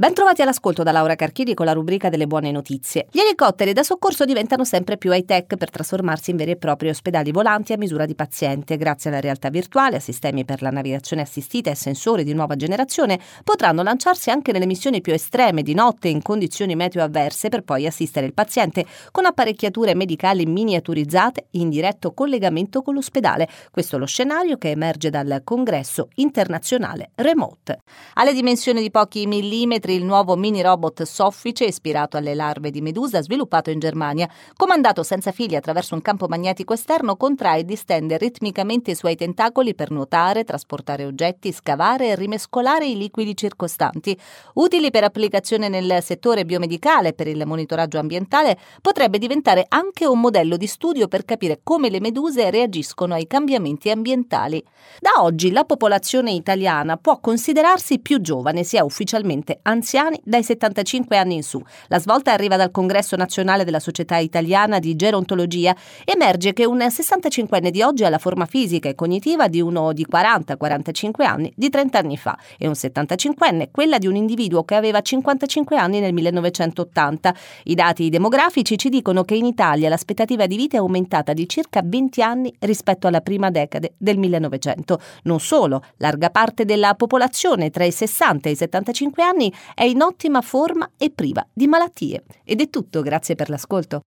Bentrovati all'ascolto da Laura Carchidi con la rubrica delle buone notizie. Gli elicotteri da soccorso diventano sempre più high-tech per trasformarsi in veri e propri ospedali volanti a misura di paziente. Grazie alla realtà virtuale, a sistemi per la navigazione assistita e sensori di nuova generazione, potranno lanciarsi anche nelle missioni più estreme di notte in condizioni meteo avverse per poi assistere il paziente con apparecchiature medicali miniaturizzate in diretto collegamento con l'ospedale. Questo è lo scenario che emerge dal congresso internazionale Remote. Alle dimensioni di pochi millimetri, il nuovo mini robot soffice ispirato alle larve di medusa sviluppato in Germania, comandato senza fili attraverso un campo magnetico esterno, contrae e distende ritmicamente i suoi tentacoli per nuotare, trasportare oggetti, scavare e rimescolare i liquidi circostanti. Utili per applicazione nel settore biomedicale per il monitoraggio ambientale, potrebbe diventare anche un modello di studio per capire come le meduse reagiscono ai cambiamenti ambientali. Da oggi la popolazione italiana può considerarsi più giovane, sia ufficialmente anziani dai 75 anni in su. La svolta arriva dal Congresso Nazionale della Società Italiana di Gerontologia. Emerge che un 65enne di oggi ha la forma fisica e cognitiva di uno di 40-45 anni di 30 anni fa e un 75enne quella di un individuo che aveva 55 anni nel 1980. I dati demografici ci dicono che in Italia l'aspettativa di vita è aumentata di circa 20 anni rispetto alla prima decade del 1900. Non solo, larga parte della popolazione tra i 60 e i 75 anni è in ottima forma e priva di malattie. Ed è tutto, grazie per l'ascolto.